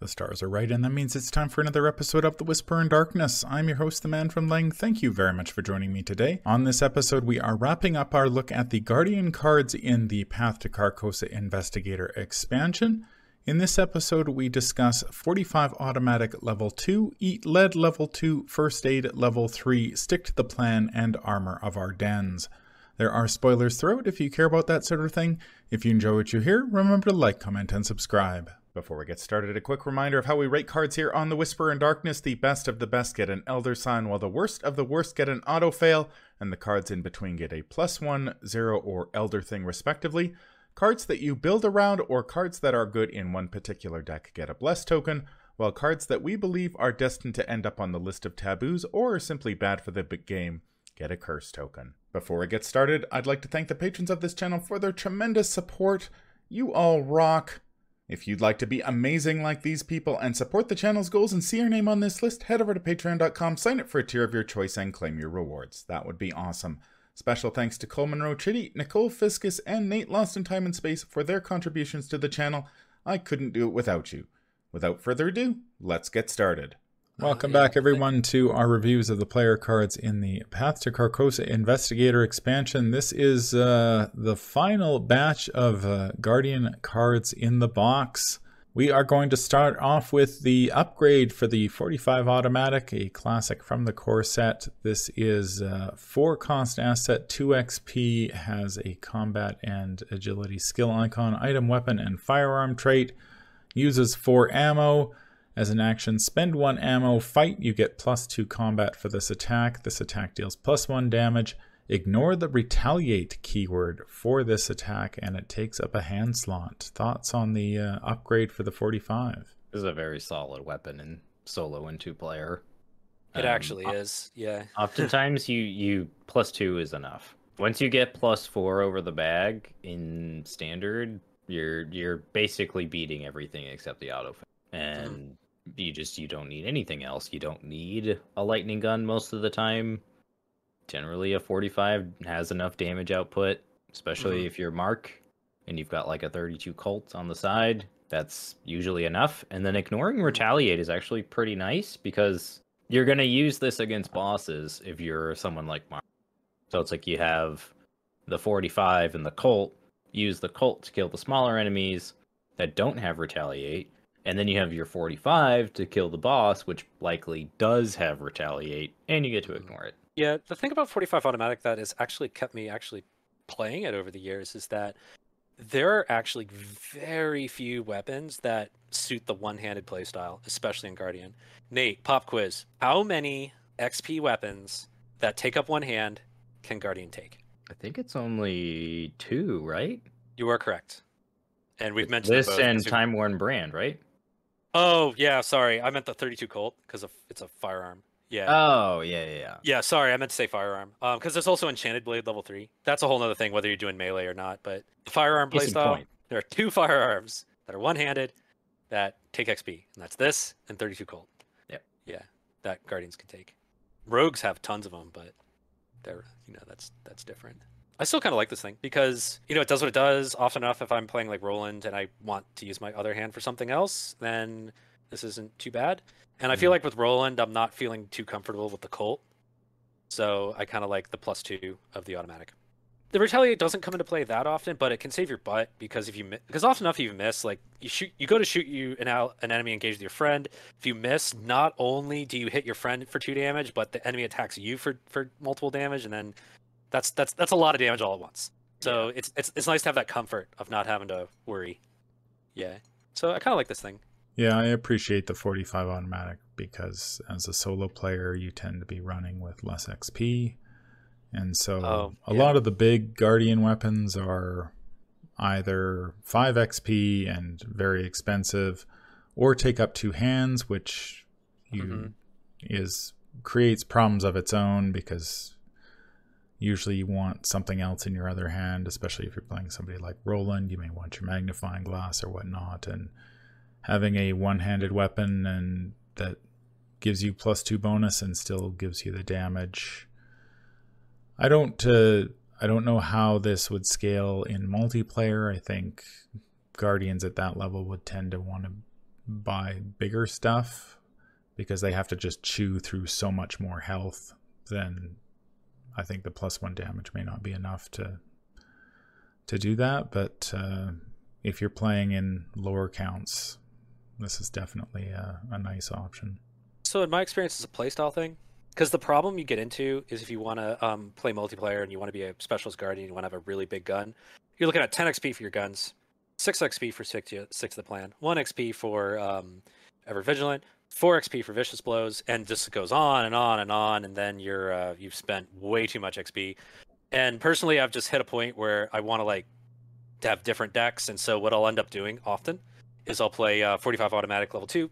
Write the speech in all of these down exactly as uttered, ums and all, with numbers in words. The stars are right, and that means it's time for another episode of The Whisper in Darkness. I'm your host, the man from Lang. Thank you very much for joining me today. On this episode, we are wrapping up our look at the Guardian cards in the Path to Carcosa Investigator Expansion. In this episode, we discuss forty-five Automatic Level two, Eat Lead Level two, First Aid Level three, Stick to the Plan, and Armor of Ardennes. There are spoilers throughout if you care about that sort of thing. If you enjoy what you hear, remember to like, comment, and subscribe. Before we get started, a quick reminder of how we rate cards here on The Whisper in Darkness. The best of the best get an Elder Sign, while the worst of the worst get an Auto Fail, and the cards in between get a plus one, zero, or Elder Thing, respectively. Cards that you build around or cards that are good in one particular deck get a Bless token, while cards that we believe are destined to end up on the list of taboos or are simply bad for the big game get a Curse token. Before we get started, I'd like to thank the patrons of this channel for their tremendous support. You all rock. If you'd like to be amazing like these people and support the channel's goals and see your name on this list, head over to patreon dot com, sign up for a tier of your choice, and claim your rewards. That would be awesome. Special thanks to Cole Monroe Chitty, Nicole Fiskus, and Nate Lost in Time and Space for their contributions to the channel. I couldn't do it without you. Without further ado, let's get started. Welcome back, everyone, to our reviews of the player cards in the Path to Carcosa Investigator Expansion. This is uh, the final batch of uh, Guardian cards in the box. We are going to start off with the upgrade for the forty-five Automatic, a classic from the core set. This is uh, four cost asset, two X P, has a combat and agility skill icon, item, weapon, and firearm trait. Uses four ammo. As an action, spend one ammo, fight, you get plus two combat for this attack. This attack deals plus one damage. Ignore the retaliate keyword for this attack, and it takes up a hand slot. Thoughts on the uh, upgrade for the forty-five? This is a very solid weapon in solo and two-player. It um, actually is, yeah. Oftentimes, you, you plus two is enough. Once you get plus four over the bag in standard, you're, you're basically beating everything except the auto fail. And you just, you don't need anything else. You don't need a lightning gun most of the time. Generally, a forty-five has enough damage output, especially mm-hmm. if you're Mark and you've got like a thirty-two Colt on the side. That's usually enough. And then ignoring retaliate is actually pretty nice because you're going to use this against bosses if you're someone like Mark. So it's like you have the forty-five and the Colt. Use the Colt to kill the smaller enemies that don't have retaliate. And then you have your forty-five to kill the boss, which likely does have retaliate, and you get to ignore it. Yeah, the thing about forty-five Automatic that has actually kept me actually playing it over the years is that there are actually very few weapons that suit the one-handed playstyle, especially in Guardian. Nate, pop quiz. How many X P weapons that take up one hand can Guardian take? I think it's only two, right? You are correct. And we've mentioned this and Time Worn Brand, right? Oh, yeah, sorry. I meant the thirty-two Colt because it's a firearm. Yeah. Oh, yeah, yeah, yeah. Yeah, sorry. I meant to say firearm. Um, because there's also Enchanted Blade level three. That's a whole other thing, whether you're doing melee or not. But the firearm playstyle, there are two firearms that are one-handed that take X P. And that's this and thirty-two Colt. Yeah. Yeah, that Guardians can take. Rogues have tons of them, but they're, you know, that's that's different. I still kind of like this thing because, you know, it does what it does. Often enough, if I'm playing like Roland and I want to use my other hand for something else, then this isn't too bad. And I feel like with Roland, I'm not feeling too comfortable with the Colt. So I kind of like the plus two of the automatic. The retaliate doesn't come into play that often, but it can save your butt because if you miss, because often enough if you miss, like you shoot, you go to shoot you an, an enemy engaged with your friend. If you miss, not only do you hit your friend for two damage, but the enemy attacks you for, for multiple damage, and then That's that's that's a lot of damage all at once. So yeah. it's it's it's nice to have that comfort of not having to worry. Yeah. So I kind of like this thing. Yeah, I appreciate the forty-five automatic because as a solo player, you tend to be running with less X P, and so oh, a yeah. lot of the big Guardian weapons are either five X P and very expensive, or take up two hands, which you mm-hmm. is creates problems of its own because. Usually you want something else in your other hand, especially if you're playing somebody like Roland. You may want your magnifying glass or whatnot, and having a one-handed weapon and that gives you plus two bonus and still gives you the damage. I don't, uh, I don't know how this would scale in multiplayer. I think Guardians at that level would tend to want to buy bigger stuff because they have to just chew through so much more health, then I think the plus one damage may not be enough to to do that. But uh, if you're playing in lower counts, this is definitely a, a nice option. So in my experience, it's a playstyle thing. Because the problem you get into is if you want to um, play multiplayer and you want to be a specialist guardian, you want to have a really big gun, you're looking at ten X P for your guns, six X P for Stick to the Plan, one X P for um, Ever Vigilant, four X P for Vicious Blows, and just goes on and on and on, and then you're, uh, you've spent way too much X P. And personally, I've just hit a point where I want to like to have different decks, and so what I'll end up doing often is I'll play uh, forty-five Automatic level two,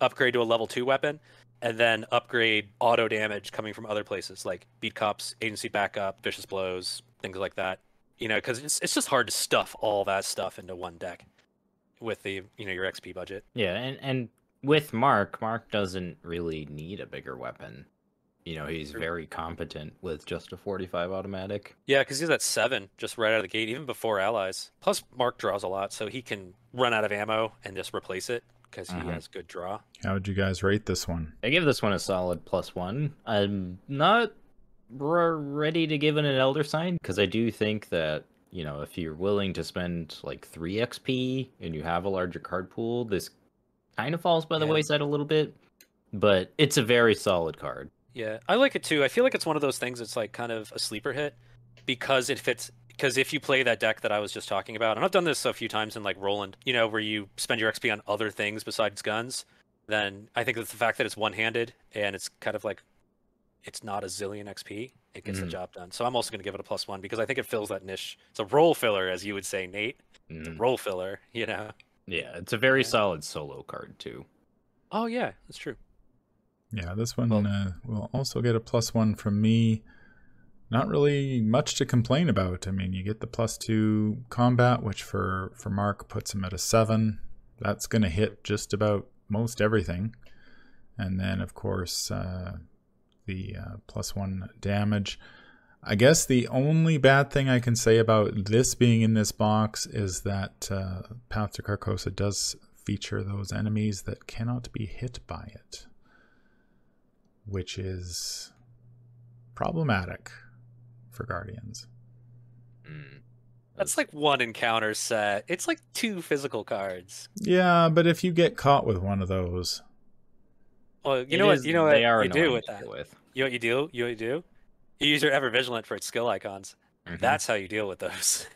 upgrade to a level two weapon, and then upgrade auto damage coming from other places like Beat Cops, Agency Backup, Vicious Blows, things like that. You know, because it's, it's just hard to stuff all that stuff into one deck with the, you know, your X P budget. Yeah, and, and with Mark, Mark doesn't really need a bigger weapon. You know, he's very competent with just a forty-five automatic. Yeah, because he's at seven, just right out of the gate, even before allies. Plus, Mark draws a lot, so he can run out of ammo and just replace it, because he uh-huh. has good draw. How would you guys rate this one? I give this one a solid plus one. I'm not ready to give it an Elder Sign, because I do think that, you know, if you're willing to spend like three X P and you have a larger card pool, this kind of falls by the yeah. wayside a little bit, but it's a very solid card. Yeah, I like it too. I feel like it's one of those things that's like kind of a sleeper hit, because it fits... Because if you play that deck that I was just talking about, and I've done this a few times in like Roland, you know, where you spend your X P on other things besides guns, then I think that the fact that it's one-handed and it's kind of like, it's not a zillion X P, it gets mm. the job done. So I'm also going to give it a plus one because I think it fills that niche. It's a role filler, as you would say, Nate. Mm. It's a role filler, you know? Yeah, it's a very yeah. solid solo card too. Oh yeah, that's true. Yeah, this one well, uh, will also get a plus one from me. Not really much to complain about. I mean, you get the plus two combat, which for, for Mark puts him at a seven. That's going to hit just about most everything. And then, of course, uh, the uh, plus one damage. I guess the only bad thing I can say about this being in this box is that uh, Path to Carcosa does feature those enemies that cannot be hit by it, which is problematic. For Guardians, mm. that's like one encounter set. It's like two physical cards. Yeah, but if you get caught with one of those, well, you know what you know what you do with that. You know what you do? You know what you do? You use your Ever Vigilant for its skill icons. Mm-hmm. That's how you deal with those.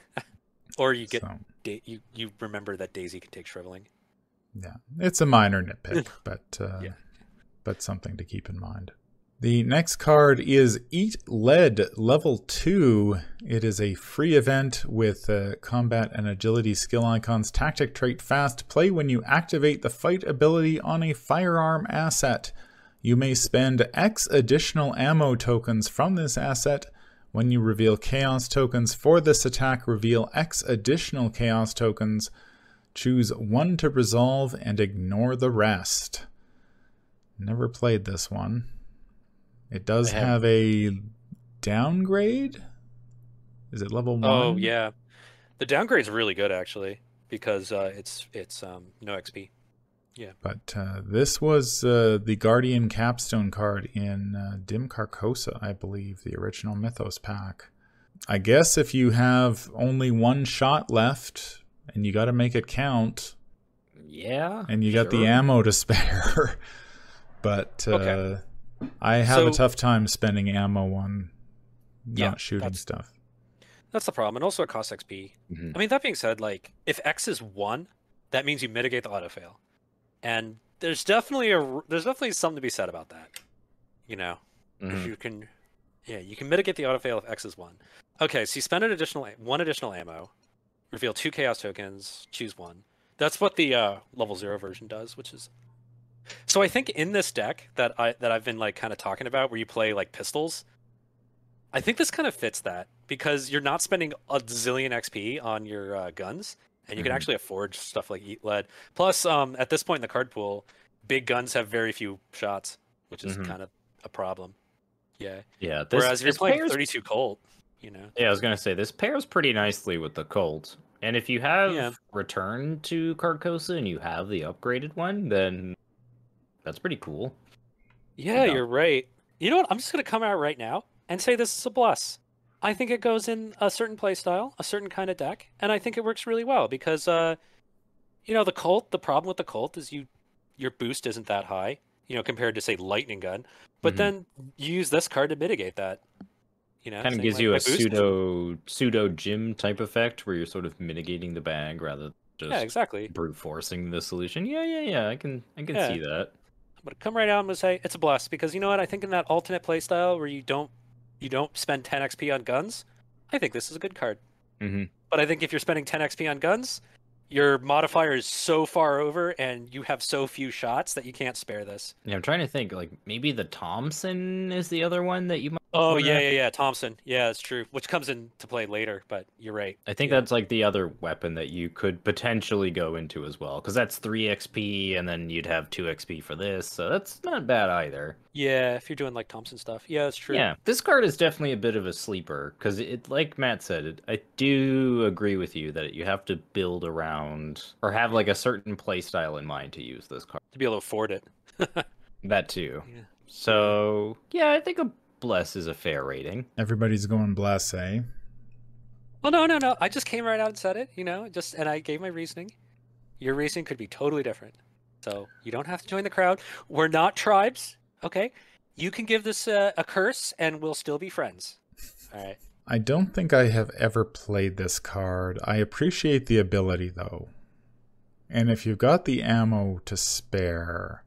Or you get so, da you you remember that Daisy can take shriveling. Yeah, it's a minor nitpick, but uh, yeah. but something to keep in mind. The next card is Eat Lead, level two. It is a free event with uh, combat and agility skill icons, tactic trait fast, play when you activate the fight ability on a firearm asset. You may spend X additional ammo tokens from this asset. When you reveal chaos tokens for this attack, reveal X additional chaos tokens. Choose one to resolve and ignore the rest. Never played this one. It does have a downgrade. Is it level one? Oh yeah, the downgrade's really good actually because uh, it's it's um, no X P. Yeah. But uh, this was uh, the Guardian capstone card in uh, Dim Carcosa, I believe, the original Mythos pack. I guess if you have only one shot left and you got to make it count. Yeah. And you got sure. the ammo to spare, but. Uh, okay. I have so, a tough time spending ammo on not yeah, shooting that's, stuff. That's the problem. And also it costs X P. Mm-hmm. I mean, that being said, like, if X is one, that means you mitigate the auto fail. And there's definitely a there's definitely something to be said about that. You know? Mm-hmm. If you can yeah, you can mitigate the auto fail if X is one. Okay, so you spend an additional one additional ammo, reveal two chaos tokens, choose one. That's what the uh, level zero version does, which is So I think in this deck that I that I've been like kind of talking about, where you play like pistols, I think this kind of fits that because you're not spending a zillion X P on your uh, guns, and you mm-hmm. can actually afford stuff like Eat Lead. Plus, um, at this point in the card pool, big guns have very few shots, which is mm-hmm. kind of a problem. Yeah. Yeah. This, Whereas if you're playing pairs... thirty-two Colt, you know. Yeah, I was gonna say this pairs pretty nicely with the Colt, And if you have yeah. returned to Carcosa and you have the upgraded one, then that's pretty cool. Yeah, you're right. You know what? I'm just going to come out right now and say this is a bless. I think it goes in a certain play style, a certain kind of deck, and I think it works really well because, uh, you know, the Colt, the problem with the Colt is you, your boost isn't that high, you know, compared to, say, Lightning Gun. But mm-hmm. then you use this card to mitigate that. You know, kind of gives like, you a pseudo pseudo gym type effect where you're sort of mitigating the bag rather than just yeah, exactly. brute forcing the solution. Yeah, yeah, yeah. I can I can yeah. see that. But come right out and say it's a blast because you know what? I think in that alternate playstyle where you don't you don't spend ten X P on guns, I think this is a good card. Mm-hmm. But I think if you're spending ten X P on guns, your modifier is so far over and you have so few shots that you can't spare this. Yeah, I'm trying to think like maybe the Thompson is the other one that you might. Oh yeah, yeah, yeah, Thompson. Yeah, that's true. Which comes into play later, but you're right. I think yeah. that's like the other weapon that you could potentially go into as well, because that's three X P, and then you'd have two X P for this, so that's not bad either. Yeah, if you're doing like Thompson stuff, yeah, that's true. Yeah, this card is definitely a bit of a sleeper, because it, like Matt said, it, I do agree with you that you have to build around or have like a certain play style in mind to use this card to be able to afford it. That too. Yeah. So yeah, I think a bless is a fair rating. Everybody's going bless, eh? Well, no, no, no. I just came right out and said it, you know, just, and I gave my reasoning. Your reasoning could be totally different. So you don't have to join the crowd. We're not tribes, okay? You can give this uh, a curse and we'll still be friends. All right. I don't think I have ever played this card. I appreciate the ability, though. And if you've got the ammo to spare,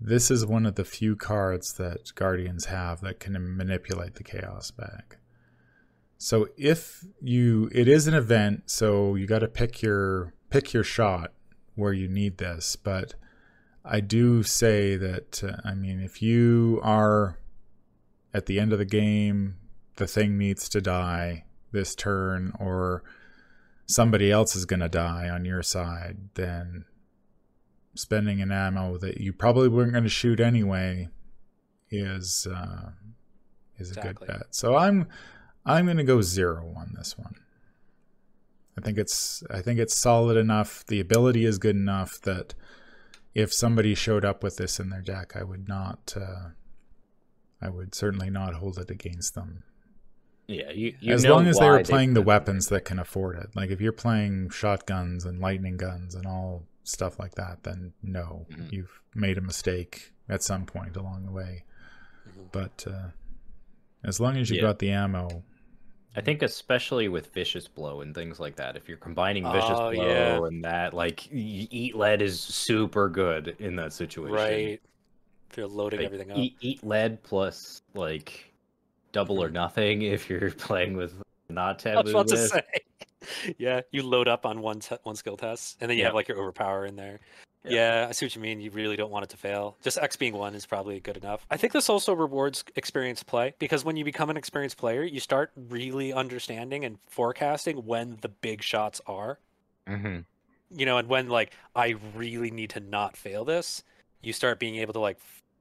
this is one of the few cards that Guardians have that can manipulate the Chaos bag. So if you, it is an event, so you got to pick your pick your shot where you need this. But I do say that, uh, I mean, if you are at the end of the game, the thing needs to die this turn, or somebody else is going to die on your side, then spending an ammo that you probably weren't going to shoot anyway is uh, is a exactly. good bet. So I'm I'm going to go zero on this one. I think it's I think it's solid enough. The ability is good enough that if somebody showed up with this in their deck, I would not uh, I would certainly not hold it against them. Yeah, you, you as know long as they were playing they the weapons that can afford it. Like if you're playing shotguns and lightning guns and all stuff like that, then no, mm-hmm. you've made a mistake at some point along the way. Mm-hmm. But uh, as long as you've yeah. got the ammo. I think especially with Vicious Blow and things like that, if you're combining Vicious oh, Blow yeah. and that, like, Eat Lead is super good in that situation. Right. If you're loading like, everything up. Eat, eat Lead plus, like, Double or Nothing if you're playing with not taboo. I was about to say. Yeah, you load up on one te one skill test, and then you yeah. have like your overpower in there. Yeah. yeah, I see what you mean. You really don't want it to fail. Just X being one is probably good enough. I think this also rewards experienced play, because when you become an experienced player, you start really understanding and forecasting when the big shots are. Mm-hmm. You know, and when like, I really need to not fail this, you start being able to like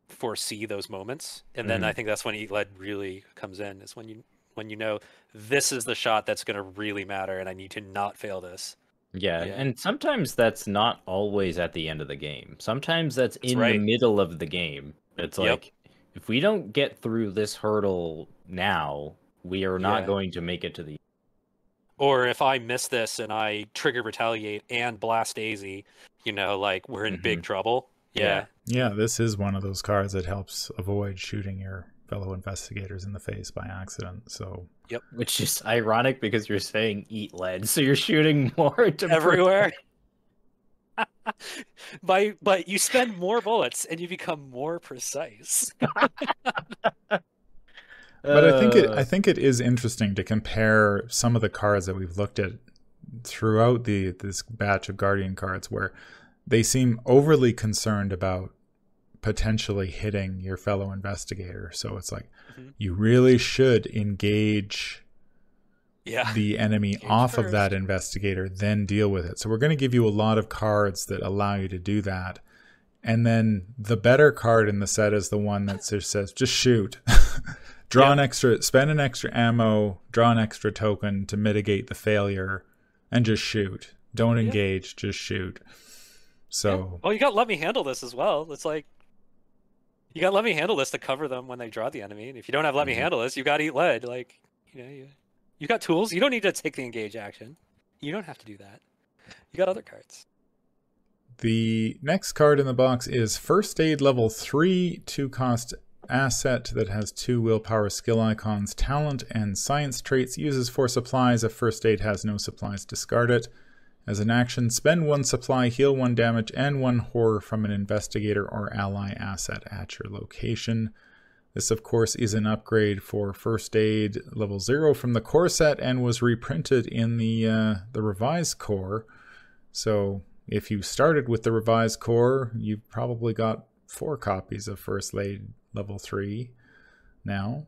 foresee those moments. And mm-hmm. then I think that's when Eat Lead really comes in, is when you... when you know this is the shot that's going to really matter and I need to not fail this. Yeah, yeah, and sometimes that's not always at the end of the game. Sometimes that's, that's in right. the middle of the game. It's yep. like, if we don't get through this hurdle now, we are not yeah. going to make it to the... Or if I miss this and I trigger retaliate and blast Daisy, you know, like, we're in mm-hmm. big trouble. Yeah. yeah. Yeah, this is one of those cards that helps avoid shooting your fellow investigators in the face by accident. So yep, which is ironic because you're saying Eat Lead, so you're shooting more to everywhere. by but you spend more bullets and you become more precise. But I think it I think it is interesting to compare some of the cards that we've looked at throughout the this batch of Guardian cards where they seem overly concerned about potentially hitting your fellow investigator. So it's like, mm-hmm. you really should engage yeah. the enemy engage off first. Of that investigator, then deal with it. So we're going to give you a lot of cards that allow you to do that. And then the better card in the set is the one that just says, just shoot. Draw yeah. an extra, spend an extra ammo, draw an extra token to mitigate the failure. and just shoot. Don't yeah. engage, just shoot. So yeah. Well, you gotta let me handle this as well. It's like, you gotta let me handle this to cover them when they draw the enemy. And if you don't have let mm-hmm. me handle this, you gotta eat lead. Like, you know, you, you got tools. You don't need to take the engage action. You don't have to do that. You got other cards. The next card in the box is First Aid level three, two cost asset that has two willpower skill icons, talent, and science traits. Uses four supplies. If First Aid has no supplies, discard it. As an action, spend one supply, heal one damage, and one horror from an investigator or ally asset at your location. This, of course, is an upgrade for First Aid level zero from the core set and was reprinted in the, uh, the revised core. So if you started with the revised core, you probably got four copies of First Aid level three now,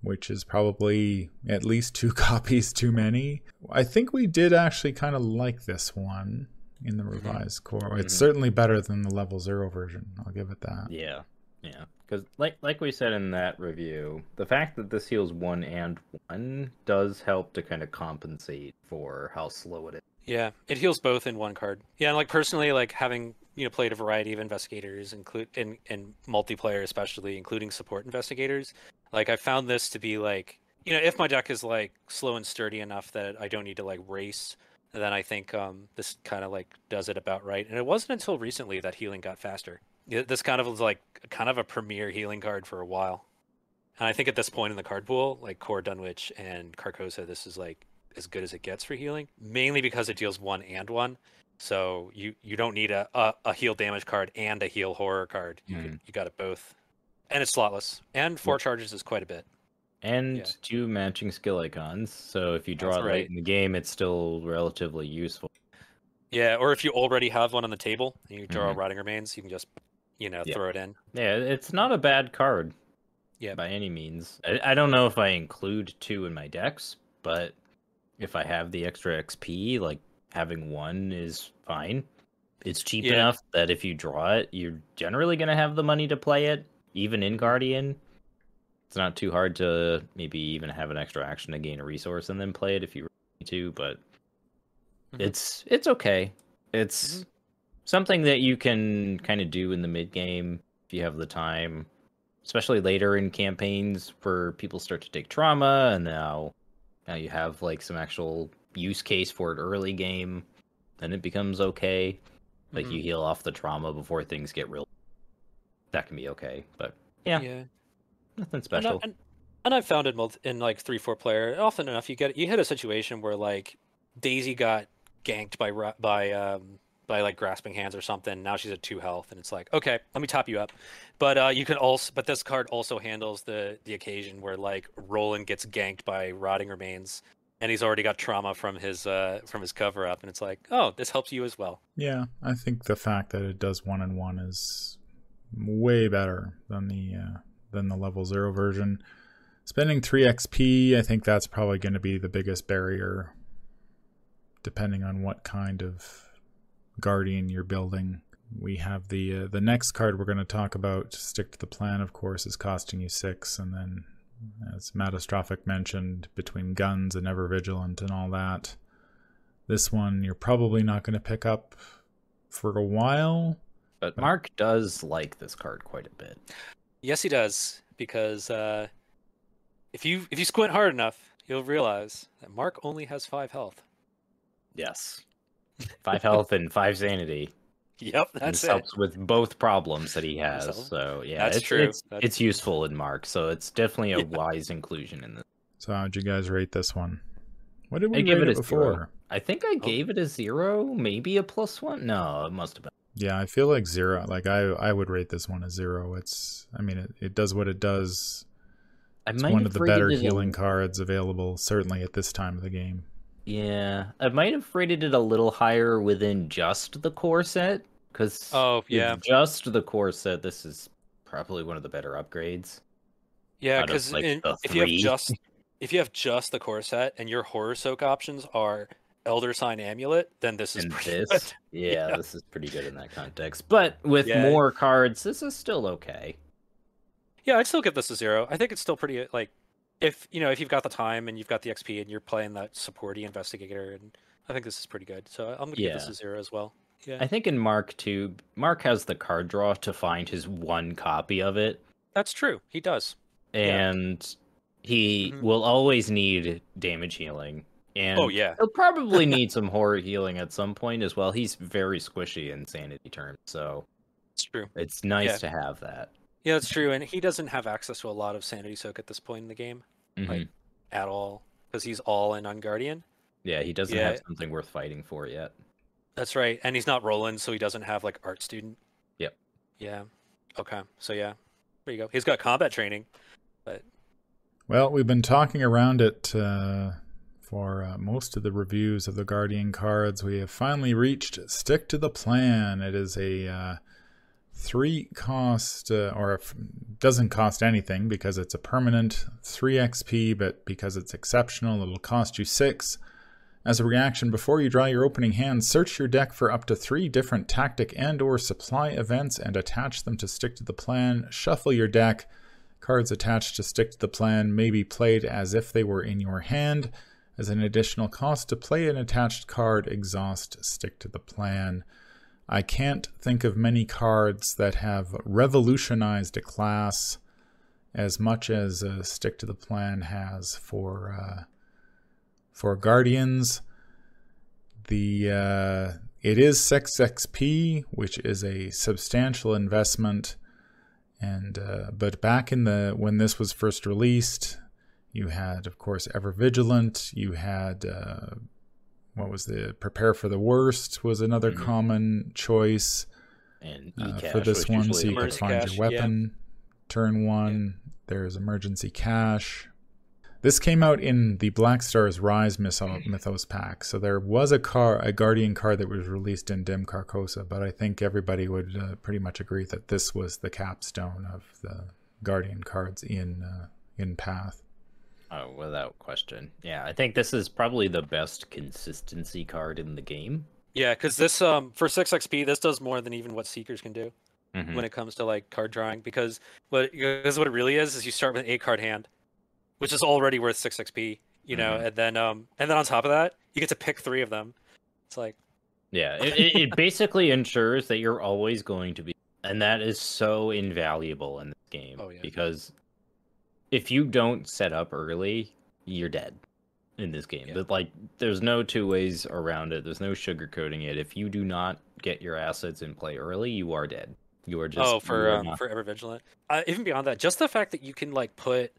which is probably at least two copies too many. I think we did actually kind of like this one in the revised mm-hmm. core. It's mm-hmm. certainly better than the level zero version. I'll give it that. Yeah, yeah. Because like, like we said in that review, the fact that this heals one and one does help to kind of compensate for how slow it is. Yeah, it heals both in one card. Yeah, and like personally, like having, you know, played a variety of investigators, include in in multiplayer especially, including support investigators. Like I found this to be like, you know, if my deck is like slow and sturdy enough that I don't need to like race, then I think um this kind of like does it about right. And it wasn't until recently that healing got faster. This kind of was like kind of a premier healing card for a while. And I think at this point in the card pool, like core Dunwich and Carcosa, this is like as good as it gets for healing, mainly because it deals one and one. So you you don't need a a, a heal damage card and a heal horror card. You mm. could, you got it both, and it's slotless. And four charges is quite a bit. And yeah. two matching skill icons. So if you draw That's it right. late in the game, it's still relatively useful. Yeah, or if you already have one on the table and you draw mm-hmm. Rotting Remains, you can just you know yeah. throw it in. Yeah, it's not a bad card. Yeah, by any means. I, I don't know if I include two in my decks, but if I have the extra X P, like having one is fine. It's cheap yeah. enough that if you draw it, you're generally going to have the money to play it, even in Guardian. It's not too hard to maybe even have an extra action to gain a resource and then play it if you need to, but mm-hmm. it's it's okay. It's mm-hmm. something that you can kind of do in the mid-game if you have the time, especially later in campaigns where people start to take trauma, and now, now you have like some actual use case for an early game, then it becomes okay. Like mm-hmm. you heal off the trauma before things get real. That can be okay, but yeah, yeah. nothing special. And, I, and, and I've found it multi, in like three, four player often enough. You get you hit a situation where like Daisy got ganked by by um, by like Grasping Hands or something. Now she's at two health, and it's like, okay, let me top you up. But uh, you can also, but this card also handles the the occasion where like Roland gets ganked by Rotting Remains. And he's already got trauma from his uh, from his cover up, and it's like, oh, this helps you as well. Yeah, I think the fact that it does one and one is way better than the uh, than the level zero version. Spending three X P, I think that's probably going to be the biggest barrier, depending on what kind of Guardian you're building. We have the uh, the next card we're going to talk about. Stick to the Plan, of course, is costing you six, and then, as Matastrophic mentioned, between guns and Ever Vigilant and all that, this one you're probably not going to pick up for a while. But Mark does like this card quite a bit. Yes, he does, because uh, if you if you squint hard enough, you'll realize that Mark only has five health. Yes, five health and five sanity. Yep, that's it. Helps with both problems that he has. So yeah, that's it's, true. It's, that's it's useful in Mark. So it's definitely a yeah. wise inclusion in this. So how'd you guys rate this one? What did we I give rate it, it before? Zero. I think I oh. gave it a zero, maybe a plus one. No, it must have been. Yeah, I feel like zero. Like I, I would rate this one a zero. It's, I mean, it, it does what it does. It's one of the better healing a... cards available, certainly at this time of the game. Yeah, I might have rated it a little higher within just the core set, because oh yeah, just the core set, this is probably one of the better upgrades. Yeah, because like, if you have just if you have just the core set and your horror soak options are Elder Sign Amulet, then this is and pretty this, good. Yeah, yeah, this is pretty good in that context. But with yeah. more cards, this is still okay. Yeah, I'd still give this a zero. I think it's still pretty like. If you know if you've got the time and you've got the X P and you're playing that supporty investigator and I think this is pretty good. So I'm going to yeah. give this a zero as well. Yeah. I think in Mark, too, Mark has the card draw to find his one copy of it. That's true. He does. And yeah. he mm-hmm. will always need damage healing. And oh, yeah. he'll probably need some horror healing at some point as well. He's very squishy in sanity terms, so it's true. It's nice yeah. to have that. Yeah, that's true. And he doesn't have access to a lot of sanity soak at this point in the game, mm-hmm. like at all, because he's all in on Guardian. Yeah, he doesn't yeah. have something worth fighting for yet. That's right, and he's not Roland, so he doesn't have like art student. Yep. Yeah. Okay. So yeah, there you go. He's got combat training, but well, we've been talking around it. Uh... For uh, most of the reviews of the Guardian cards, we have finally reached Stick to the Plan. It is a uh, three cost, uh, or f doesn't cost anything because it's a permanent three X P, but because it's exceptional, it'll cost you six. As a reaction, before you draw your opening hand, search your deck for up to three different tactic and or supply events and attach them to Stick to the Plan. Shuffle your deck. Cards attached to Stick to the Plan may be played as if they were in your hand. As an additional cost to play an attached card, exhaust Stick to the Plan. I can't think of many cards that have revolutionized a class as much as uh, Stick to the Plan has for uh, for Guardians. The uh, it is six X P, which is a substantial investment, and uh, but back in the when this was first released. You had, of course, Ever Vigilant. You had, uh, what was the, Prepare for the Worst was another mm-hmm. common choice. And uh, for this one, so you could find cash, your weapon. Yeah. Turn one, yeah. there's Emergency Cash. This came out in the Black Stars Rise Mythos, Mythos pack. So there was a car, a Guardian card that was released in Dim Carcosa, but I think everybody would uh, pretty much agree that this was the capstone of the Guardian cards in uh, in Path. Oh, without question. Yeah, I think this is probably the best consistency card in the game. Yeah, because this, um, for six X P, this does more than even what Seekers can do mm-hmm. when it comes to, like, card drawing. Because what, because what it really is, is you start with an eight-card hand, which is already worth six X P, you know? Mm-hmm. And then um, and then on top of that, you get to pick three of them. It's like... Yeah, it, it basically ensures that you're always going to be... And that is so invaluable in this game. Oh, yeah. Because... if you don't set up early, you're dead in this game. Yeah. But like, there's no two ways around it. There's no sugarcoating it. If you do not get your assets in play early, you are dead. You are just oh for um, not... forever vigilant. Uh, even beyond that, just the fact that you can like put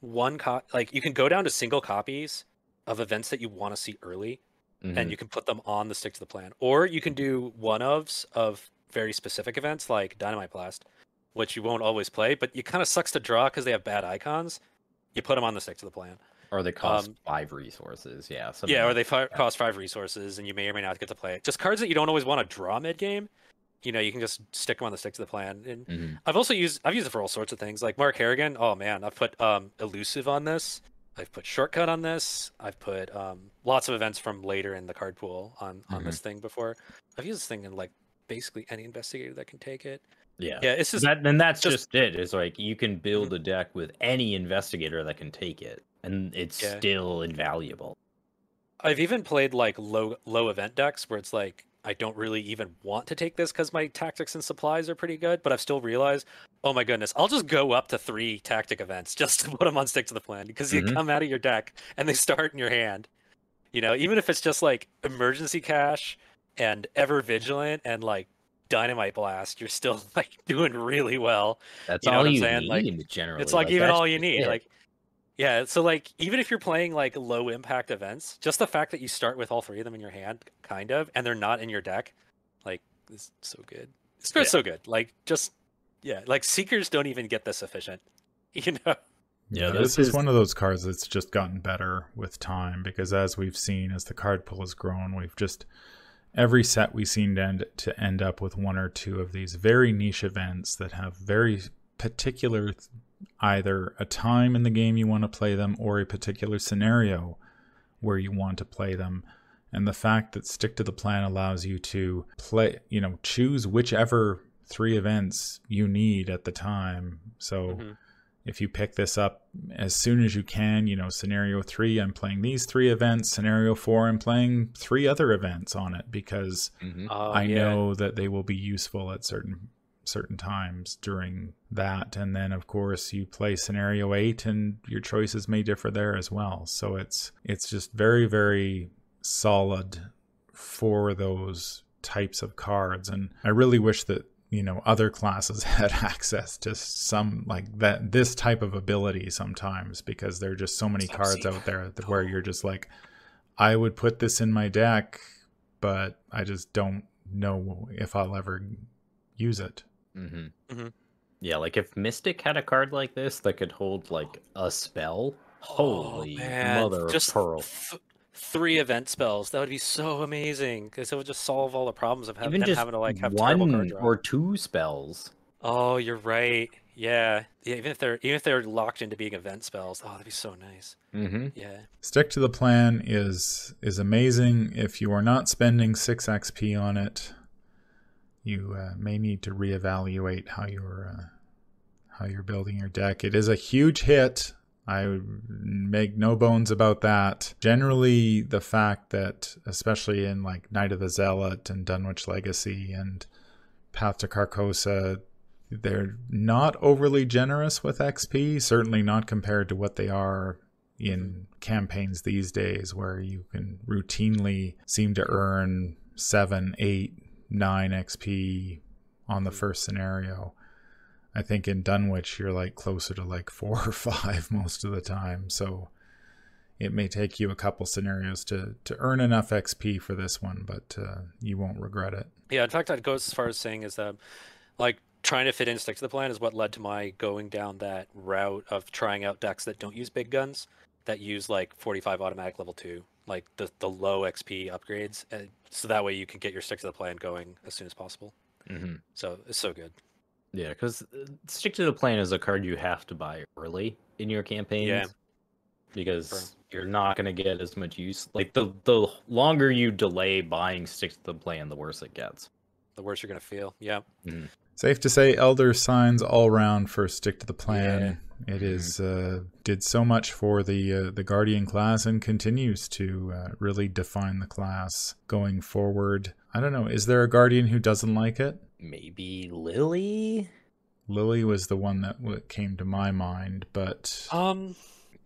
one cop, like you can go down to single copies of events that you want to see early, mm-hmm. and you can put them on the Stick to the Plan, or you can do one ofs of very specific events like Dynamite Blast. Which you won't always play, but it kind of sucks to draw because they have bad icons. You put them on the Stick to the Plan. Or they cost um, five resources, yeah. Yeah, or they fi yeah. cost five resources, and you may or may not get to play it. Just cards that you don't always want to draw mid-game, you know, you can just stick them on the Stick to the Plan. And mm-hmm. I've also used, I've used it for all sorts of things. Like Mark Harrigan, oh man, I've put um, Elusive on this. I've put Shortcut on this. I've put um, lots of events from later in the card pool on, on mm-hmm. this thing before. I've used this thing in like basically any investigator that can take it. Yeah, yeah. It's just that, and that's just, just it. It's like you can build a deck with any investigator that can take it, and it's yeah. still invaluable. I've even played like low low event decks where it's like I don't really even want to take this because my tactics and supplies are pretty good, but I've still realized, oh my goodness, I'll just go up to three tactic events just to put them on Stick to the Plan because mm-hmm. you come out of your deck and they start in your hand. You know, even if it's just like Emergency Cash and Ever Vigilant and like. Dynamite Blast, you're still like doing really well. That's you know all you saying? Need like, generally. It's like, like even all you need. It. Like, yeah. So like, even if you're playing like low impact events, just the fact that you start with all three of them in your hand, kind of, and they're not in your deck, like it's so good. It's yeah. so good. Like just, yeah. Like Seekers don't even get this efficient, you know? Yeah. This is one of those cards that's just gotten better with time because as we've seen, as the card pool has grown, we've just, every set we seem to end, to end up with one or two of these very niche events that have very particular, either a time in the game you want to play them or a particular scenario where you want to play them. And the fact that Stick to the Plan allows you to play, you know, choose whichever three events you need at the time. So mm-hmm. If you pick this up as soon as you can, you know, scenario three, I'm playing these three events. Scenario four, I'm playing three other events on it because mm-hmm. uh, I yeah. know that they will be useful at certain certain times during that. And then, of course, you play scenario eight and your choices may differ there as well. So it's it's just very, very solid for those types of cards. And I really wish that, you know, other classes had access to some like that, this type of ability sometimes, because there are just so many cards out there that, where you're just like, I would put this in my deck, but I just don't know if I'll ever use it. Mm-hmm. Mm-hmm. Yeah, like if Mystic had a card like this that could hold like a spell, holy oh, mother just of pearl. Th- Three event spells. That would be so amazing because it would just solve all the problems of having, having to like have terrible card draw. One or two spells. Oh, you're right. Yeah. yeah, even if they're even if they're locked into being event spells, oh, that'd be so nice. Mm-hmm. Yeah. Stick to the Plan is is amazing. If you are not spending six X P on it, you uh, may need to reevaluate how you're uh, how you're building your deck. It is a huge hit. I make no bones about that. Generally, the fact that, especially in like Night of the Zealot and Dunwich Legacy and Path to Carcosa, they're not overly generous with X P, certainly not compared to what they are in campaigns these days, where you can routinely seem to earn seven, eight, nine X P on the first scenario. I think in Dunwich, you're like closer to like four or five most of the time. So it may take you a couple scenarios to, to earn enough X P for this one, but uh, you won't regret it. Yeah, in fact, I'd go as far as saying is that like trying to fit in Stick to the Plan is what led to my going down that route of trying out decks that don't use big guns, that use like forty-five automatic level two, like the, the low X P upgrades. And so that way you can get your Stick to the Plan going as soon as possible. Mm-hmm. So it's so good. Yeah, because Stick to the Plan is a card you have to buy early in your campaigns. Yeah. Because you're not going to get as much use. Like, the, the longer you delay buying Stick to the Plan, the worse it gets. The worse you're going to feel, yeah. Mm. Safe to say, Elder Signs all round for Stick to the Plan. Yeah. It is uh, did so much for the, uh, the Guardian class and continues to uh, really define the class going forward. I don't know, is there a Guardian who doesn't like it? Maybe Lily? Lily was the one that w- came to my mind, but... um,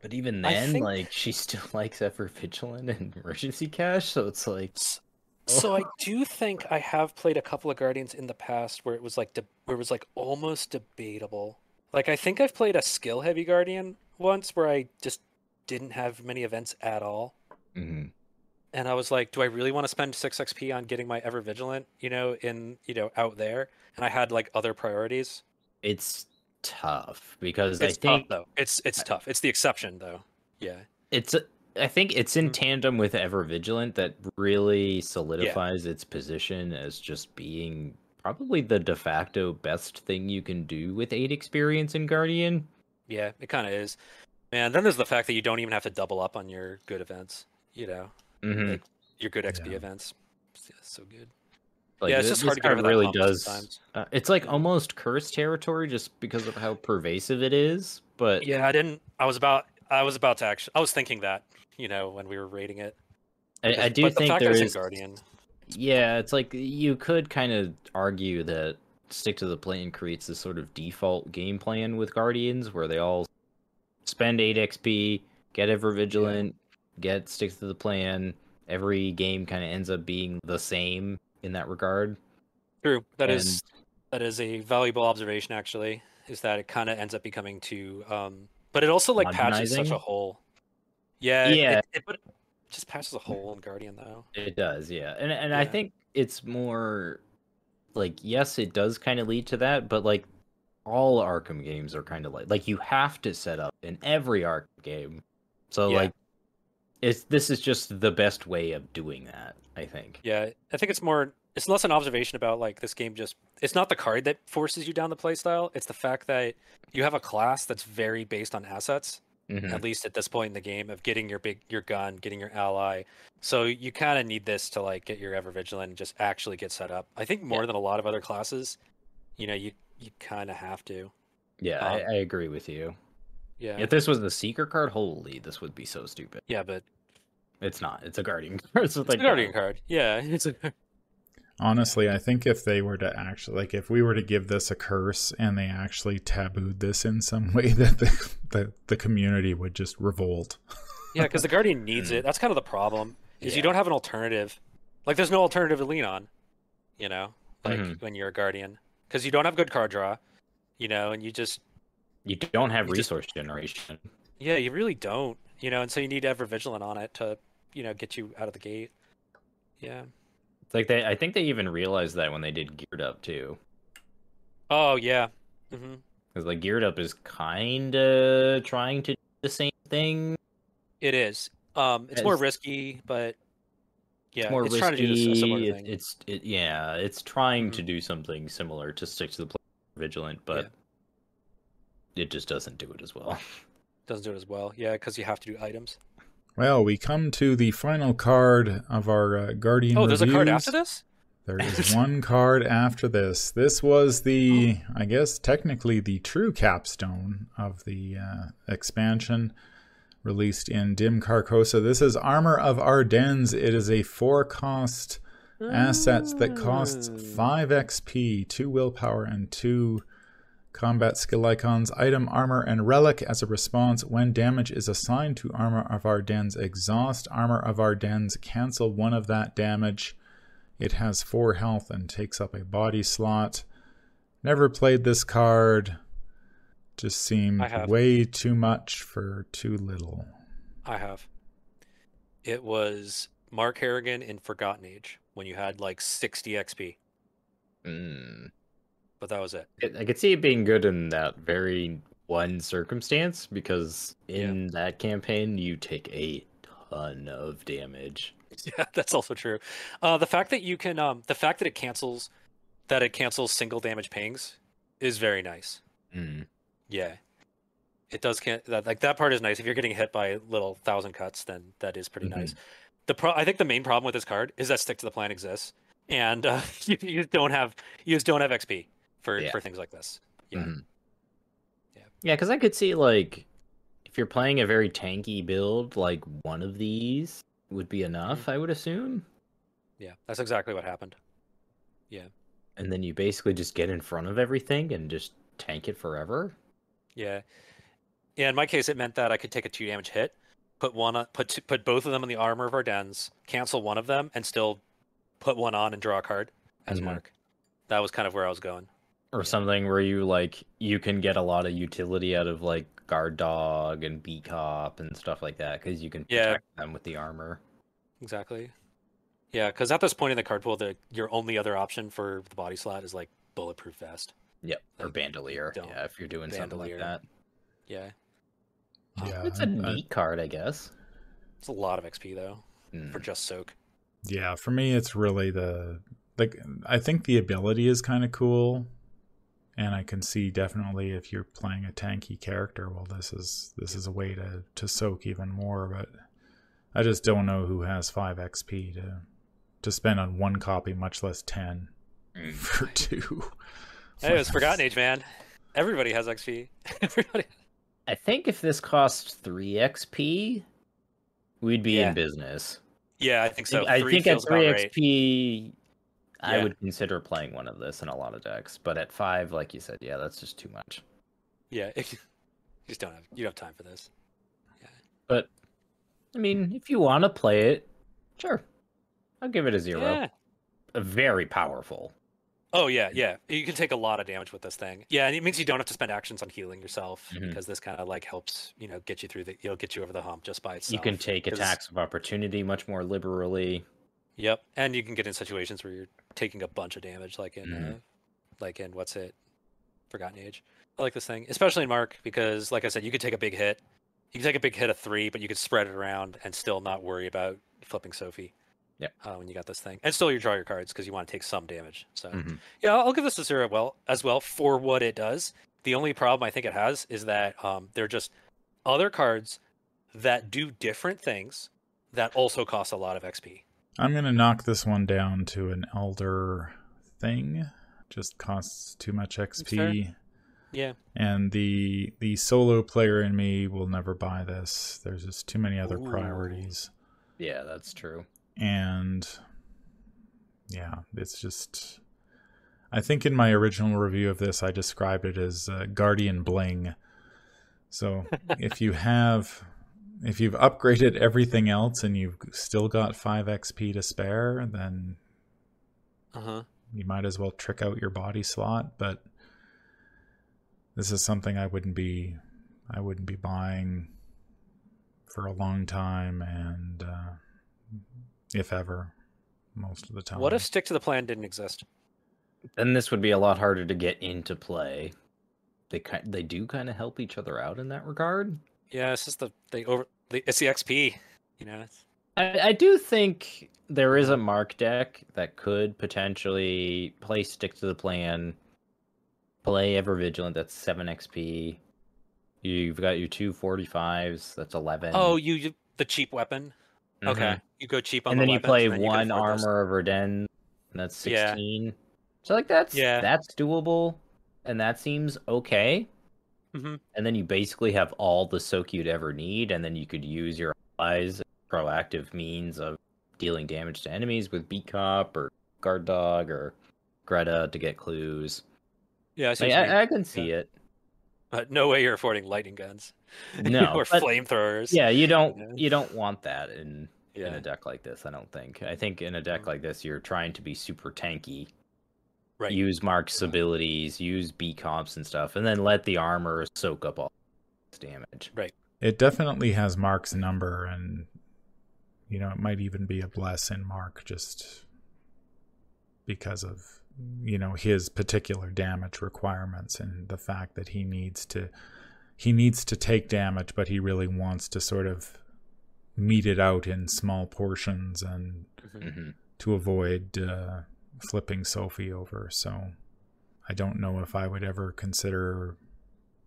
But even then, think... like, she still likes Ever Vigilant and Emergency Cash, so it's like... So, oh. so I do think I have played a couple of Guardians in the past where it was like de- where it was like almost debatable. Like, I think I've played a skill-heavy Guardian once where I just didn't have many events at all. Mm-hmm. And I was like, do I really want to spend six X P on getting my Ever Vigilant, you know, in, you know, out there? And I had like other priorities. It's tough because it's I think tough, though. It's it's I, tough. It's the exception though. Yeah. It's I think it's in tandem with Ever Vigilant that really solidifies yeah. its position as just being probably the de facto best thing you can do with eight experience in Guardian. Yeah, it kind of is. Man, then there's the fact that you don't even have to double up on your good events, you know. Mm-hmm. Like your good X P yeah. events, yeah, so good. Like, yeah, it's this, just hard to get. It really does. Uh, it's like almost cursed territory, just because of how pervasive it is. But yeah, I didn't. I was about. I was about to actually. I was thinking that. You know, when we were rating it. I, because, I do think the there is Guardian. Yeah, it's like you could kind of argue that Stick to the Plan creates this sort of default game plan with Guardians, where they all spend eight X P, get Ever Vigilant. Yeah. Get Stick to the Plan. Every game kind of ends up being the same in that regard. True. That and... is that is a valuable observation. Actually, is that it kind of ends up becoming too, um, but it also like patches such a hole. Yeah. Yeah. It, it, it just patches a hole in Guardian though. It does. Yeah. And and yeah. I think it's more like yes, it does kind of lead to that, but like all Arkham games are kind of like like you have to set up in every Arkham game. So yeah. like. It's, this is just the best way of doing that, I think. Yeah, I think it's more... It's less an observation about, like, this game just... It's not the card that forces you down the playstyle. It's the fact that you have a class that's very based on assets, mm-hmm. at least at this point in the game, of getting your big your gun, getting your ally. So you kind of need this to, like, get your Ever Vigilant and just actually get set up. I think more yeah. than a lot of other classes, you know, you, you kind of have to. Yeah, um, I, I agree with you. Yeah. If this was the Seeker card, holy, this would be so stupid. Yeah, but it's not. It's a Guardian card. It's, it's like a Guardian card. Yeah. It's a... Honestly, I think if they were to actually, like, if we were to give this a curse and they actually tabooed this in some way, that the the, the community would just revolt. Yeah, because the Guardian needs it. That's kind of the problem, is yeah. you don't have an alternative. Like, there's no alternative to lean on, you know, like mm-hmm. when you're a Guardian, because you don't have good card draw, you know, and you just... You don't have you resource just, generation. Yeah, you really don't, you know, and so you need Ever Vigilant on it to, you know, get you out of the gate. Yeah. It's like they, I think they even realized that when they did Geared Up too. Oh yeah, because mm-hmm. like Geared Up is kind of trying to do the same thing. It is. Um, it's, it's more risky, but yeah, it's, more it's risky, trying to do a similar thing. It, it's it, yeah, it's trying mm-hmm. to do something similar to Stick to the Plan, Vigilant, but yeah. it just doesn't do it as well. Doesn't do it as well, yeah, because you have to do items. Well, we come to the final card of our uh, Guardian Oh, there's reviews. A card after this? There is one card after this. This was the, oh. I guess, technically the true capstone of the uh, expansion released in Dim Carcosa. This is Armor of Ardennes. It is a four-cost oh. asset that costs five X P, two willpower, and two... combat skill icons, item, armor, and relic as a response. When damage is assigned to Armor of Ardennes, exhaust Armor of Ardennes, cancel one of that damage. It has four health and takes up a body slot. Never played this card. Just seemed way too much for too little. I have. It was Mark Harrigan in Forgotten Age when you had like sixty X P. Mm. But that was it. I could see it being good in that very one circumstance, because in yeah. that campaign you take a ton of damage. Yeah, that's also true. Uh, the fact that you can, um, the fact that it cancels, that it cancels single damage pings, is very nice. Mm. Yeah, it does. Can that like that part is nice. If you're getting hit by little thousand cuts, then that is pretty mm-hmm. nice. The pro I think the main problem with this card is that Stick to the Plan exists, and uh, you, you don't have you just don't have X P. For, yeah. for things like this. Yeah. Mm-hmm. Yeah, yeah, because I could see, like, if you're playing a very tanky build, like, one of these would be enough, mm-hmm. I would assume. Yeah, that's exactly what happened. Yeah. And then you basically just get in front of everything and just tank it forever. Yeah. Yeah, in my case, it meant that I could take a two-damage hit, put one on, put, two, put both of them in the Armor of Ardennes, cancel one of them, and still put one on and draw a card as mm-hmm. Mark. That was kind of where I was going. Or something where you, like, you can get a lot of utility out of, like, Guard Dog and Beat Cop and stuff like that, because you can protect yeah. them with the armor. Exactly. Yeah, because at this point in the card pool, the, your only other option for the body slot is, like, Bulletproof Vest. Yep, like, or Bandolier, yeah, if you're doing bandolier. something like that. Yeah. yeah oh, it's a neat I, card, I guess. It's a lot of X P, though, mm. for just soak. Yeah, for me, it's really the... Like, I think the ability is kind of cool. And I can see definitely if you're playing a tanky character, well, this is this is a way to, to soak even more. But I just don't know who has five X P to to spend on one copy, much less ten for two. Hey, it was Forgotten Age, man. Everybody has X P. Everybody. I think if this cost three X P, we'd be yeah. in business. Yeah, I think so. I three think at three X P... Right. I yeah. would consider playing one of this in a lot of decks, but at five, like you said, yeah, that's just too much. Yeah, if you, you just don't have you don't have time for this. Yeah. But I mean, if you want to play it, sure, I'll give it a zero. Yeah. A very powerful. Oh yeah, yeah. You can take a lot of damage with this thing. Yeah, and it means you don't have to spend actions on healing yourself mm-hmm. because this kind of like helps you know get you through the you'll get you over the hump just by itself. You can take cause... attacks of opportunity much more liberally. Yep, and you can get in situations where you're taking a bunch of damage, like in, mm. uh, like in what's it, Forgotten Age. I like this thing, especially in Mark, because like I said, you could take a big hit, you can take a big hit of three, but you could spread it around and still not worry about flipping Sophie. Yeah, uh, when you got this thing, and still you draw your cards because you want to take some damage. So mm-hmm. yeah, I'll give this a zero well as well for what it does. The only problem I think it has is that um, they're just other cards that do different things that also cost a lot of X P. I'm going to knock this one down to an Elder thing. Just costs too much X P. Yeah. And the the solo player in me will never buy this. There's just too many other Ooh. priorities. Yeah, that's true. And yeah, it's just... I think in my original review of this, I described it as uh, Guardian Bling. So if you have... If you've upgraded everything else and you've still got five X P to spare, then uh-huh. you might as well trick out your body slot. But this is something I wouldn't be, I wouldn't be buying for a long time, and uh, if ever, most of the time. What if Stick to the Plan didn't exist? Then this would be a lot harder to get into play. They they do kind of help each other out in that regard. Yeah, it's just the they over the it's the X P, you know. I, I do think there is a Mark deck that could potentially play Stick to the Plan, play Ever Vigilant. That's seven X P. You've got your two forty-fives. That's eleven. Oh, you, you the cheap weapon. Mm-hmm. Okay, you go cheap on. And the then weapons, you play then one you Armor of Ardennes. And that's sixteen. Yeah. So like that's yeah. that's doable, and that seems okay. Mm-hmm. And then you basically have all the soak you'd ever need, and then you could use your allies as proactive means of dealing damage to enemies with Beat Cop or Guard Dog or Greta to get clues. Yeah, I, see like, I, I can see yeah. it. But no way you're affording lightning guns, no, or flamethrowers. Yeah, you don't you, know? you don't want that in yeah. in a deck like this. I don't think. I think in a deck mm-hmm. like this, you're trying to be super tanky. Right. Use Mark's yeah. abilities, use Beat Cops and stuff, and then let the armor soak up all its damage. Right. It definitely has Mark's number, and you know it might even be a bless in Mark just because of you know his particular damage requirements and the fact that he needs to he needs to take damage, but he really wants to sort of meet it out in small portions and mm-hmm. to avoid. Uh, flipping Sophie over. So I don't know if I would ever consider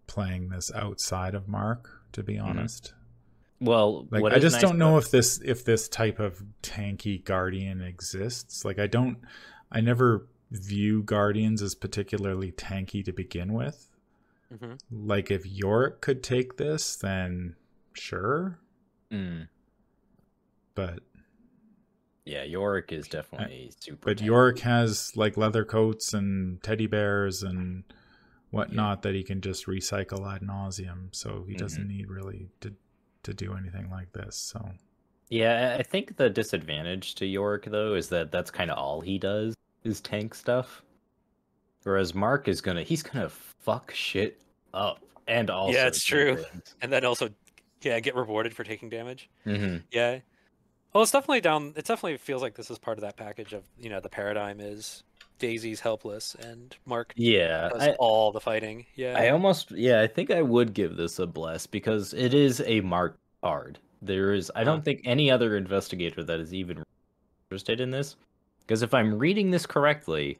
playing this outside of Mark, to be honest. Mm-hmm. Well, like, what I just nice don't know if this if this type of tanky Guardian exists. Like I don't I never view Guardians as particularly tanky to begin with. Mm-hmm. Like if Yorick could take this, then sure. Mm. But yeah, Yorick is definitely super. But tanky. Yorick has like leather coats and teddy bears and whatnot yeah. that he can just recycle ad nauseum. So he mm-hmm. doesn't need really to to do anything like this. So yeah, I think the disadvantage to Yorick though is that that's kind of all he does is tank stuff. Whereas Mark is gonna he's gonna fuck shit up and also yeah, it's true, things. And then also yeah get rewarded for taking damage. Mm-hmm. Yeah. Well, it's definitely down. It definitely feels like this is part of that package of you know the paradigm is Daisy's helpless and Mark yeah does I, all the fighting. Yeah, I almost yeah I think I would give this a bless because it is a Mark card. There is I don't think any other investigator that is even interested in this because if I'm reading this correctly,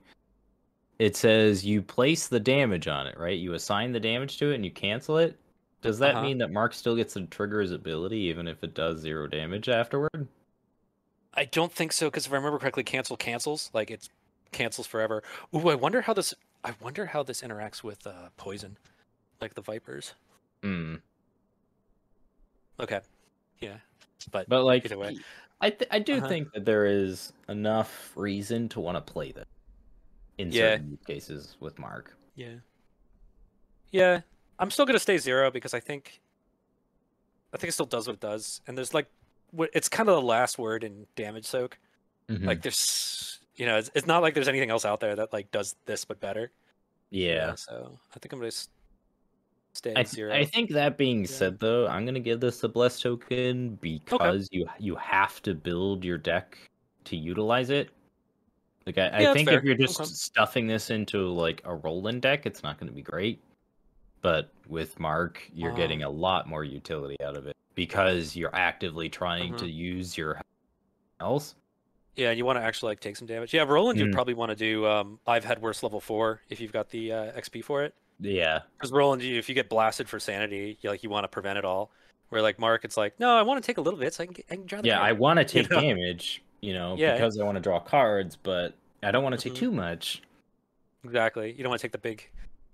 it says you place the damage on it, right? You assign the damage to it and you cancel it. Does that uh-huh. mean that Mark still gets to trigger his ability even if it does zero damage afterward? I don't think so, because if I remember correctly, cancel cancels. Like it cancels forever. Ooh, I wonder how this. I wonder how this interacts with uh, poison, like the vipers. Hmm. Okay. Yeah. But but like either way, I th- I do uh-huh. think that there is enough reason to want to play this in yeah. certain cases with Mark. Yeah. Yeah, I'm still gonna stay zero because I think. I think it still does what it does, and there's like. It's kind of the last word in damage soak. Mm-hmm. Like there's, you know, it's, it's not like there's anything else out there that like does this but better. Yeah. yeah so I think I'm gonna stay at zero. I think that being yeah. said, though, I'm gonna give this a bless token because okay. you you have to build your deck to utilize it. Like I, yeah, I think if you're just okay. stuffing this into like a Roland deck, it's not gonna be great. But with Mark, you're um, getting a lot more utility out of it because you're actively trying uh-huh. to use your else. Yeah, you want to actually like take some damage. Yeah, Roland, mm. you'd probably want to do um, I've had worse level four if you've got the uh, X P for it. Yeah. Because Roland, if you get blasted for sanity, you, like you want to prevent it all. Where like Mark, it's like, no, I want to take a little bit so I can, get, I can draw the Yeah, card. I want to take you know? damage, you know, yeah, because yeah. I want to draw cards, but I don't want to mm-hmm. take too much. Exactly. You don't want to take the big...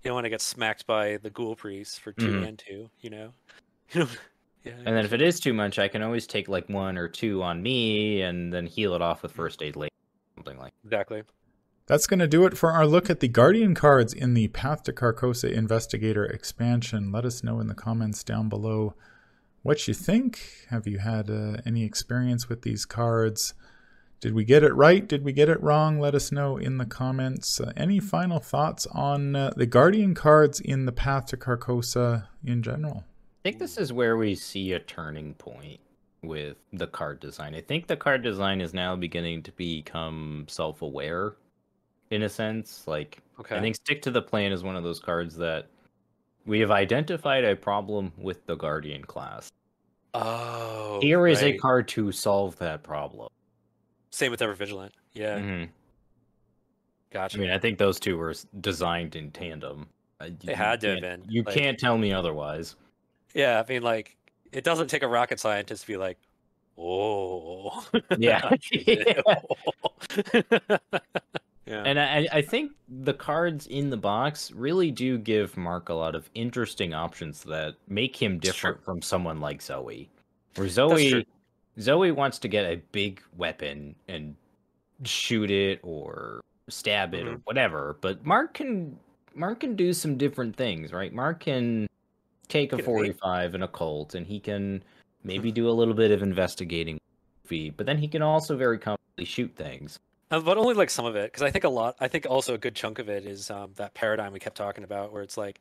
You don't want to get smacked by the ghoul priest for two mm. and two, you know? yeah, and then if it is too much, I can always take like one or two on me and then heal it off with first aid later. Something like that. Exactly. That's going to do it for our look at the Guardian cards in the Path to Carcosa Investigator expansion. Let us know in the comments down below what you think. Have you had uh, any experience with these cards? Did we get it right? Did we get it wrong? Let us know in the comments. Uh, any final thoughts on uh, the Guardian cards in the Path to Carcosa in general? I think this is where we see a turning point with the card design. I think the card design is now beginning to become self-aware in a sense. Like, okay. I think Stick to the Plan is one of those cards that we have identified a problem with the Guardian class. Oh, Here right. is a card to solve that problem. Same with Ever Vigilant. Yeah. Mm-hmm. Gotcha. I mean, I think those two were designed in tandem. They you had to have been. You like, can't tell me otherwise. Yeah, I mean, like, it doesn't take a rocket scientist to be like, oh. Yeah. yeah. yeah. And I, I think the cards in the box really do give Mark a lot of interesting options that make him different from someone like Zoe. Where Zoe... Zoe wants to get a big weapon and shoot it or stab it mm-hmm. or whatever, but Mark can Mark can do some different things, right? Mark can take a forty-five and a Colt, and he can maybe do a little bit of investigating, but then he can also very comfortably shoot things. Uh, but only like some of it, because I think a lot. I think also a good chunk of it is um, that paradigm we kept talking about, where it's like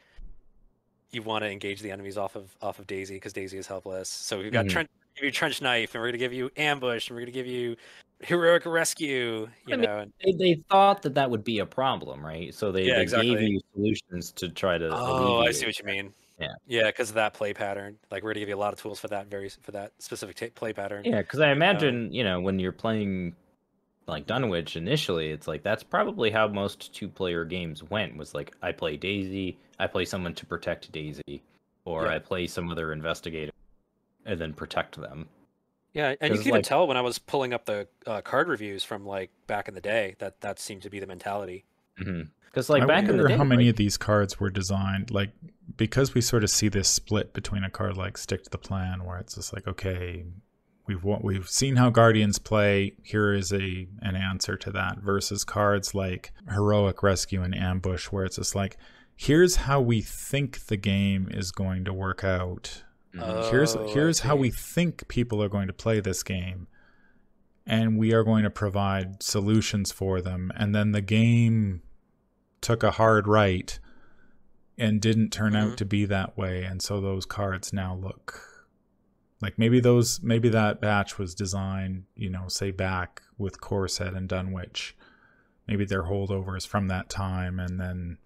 you want to engage the enemies off of off of Daisy because Daisy is helpless. So we've got mm-hmm. Trent. Give you trench knife, and we're gonna give you ambush, and we're gonna give you heroic rescue. You I mean, know, they, they thought that that would be a problem, right? So they, yeah, they exactly. gave you solutions to try to. Oh, alleviate. I see what you mean. Yeah, yeah, because of that play pattern. Like we're gonna give you a lot of tools for that very for that specific t play pattern. Yeah, because I imagine um, you know when you're playing like Dunwich initially, it's like that's probably how most two-player games went. Was like I play Daisy, I play someone to protect Daisy, or yeah. I play some other investigator. And then protect them. Yeah, and you can like, even tell when I was pulling up the uh, card reviews from like back in the day that that seemed to be the mentality. Because mm-hmm. like I back in the day, how many like... of these cards were designed like because we sort of see this split between a card like Stick to the Plan, where it's just like, okay, we've we've seen how Guardians play. Here is a an answer to that. Versus cards like Heroic Rescue and Ambush, where it's just like, here's how we think the game is going to work out. Oh, here's here's how we think people are going to play this game, and we are going to provide solutions for them. And then the game took a hard right and didn't turn mm-hmm. out to be that way, and so those cards now look like maybe those maybe that batch was designed, you know, say back with Corset and Dunwich. Maybe they're holdovers from that time, and then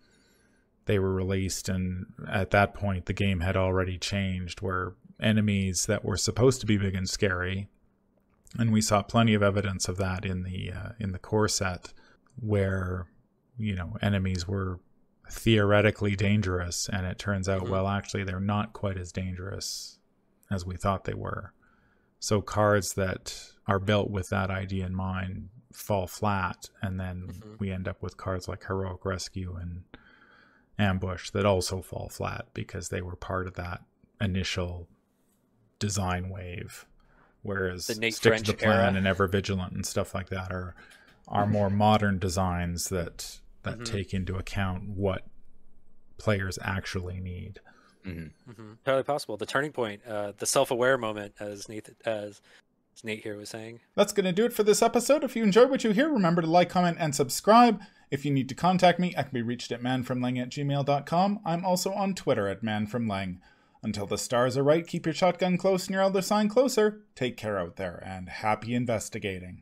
they were released, and at that point the game had already changed, where enemies that were supposed to be big and scary, and we saw plenty of evidence of that in the uh, in the core set, where you know enemies were theoretically dangerous, and it turns out mm-hmm. well actually they're not quite as dangerous as we thought they were. So cards that are built with that idea in mind fall flat, and then mm-hmm. we end up with cards like Heroic Rescue and Ambush that also fall flat because they were part of that initial design wave, whereas Stick to the Plan and Ever Vigilant and stuff like that are are more modern designs that that mm-hmm. take into account what players actually need. Mm-hmm. Mm-hmm. Totally possible. The turning point, uh, the self-aware moment, as Nate as. as Nate here was saying. That's going to do it for this episode. If you enjoyed what you hear, remember to like, comment, and subscribe. If you need to contact me, I can be reached at manfromlang at gmail dot com. I'm also on Twitter at manfromlang. Until the stars are right, keep your shotgun close and your elder sign closer. Take care out there, and happy investigating.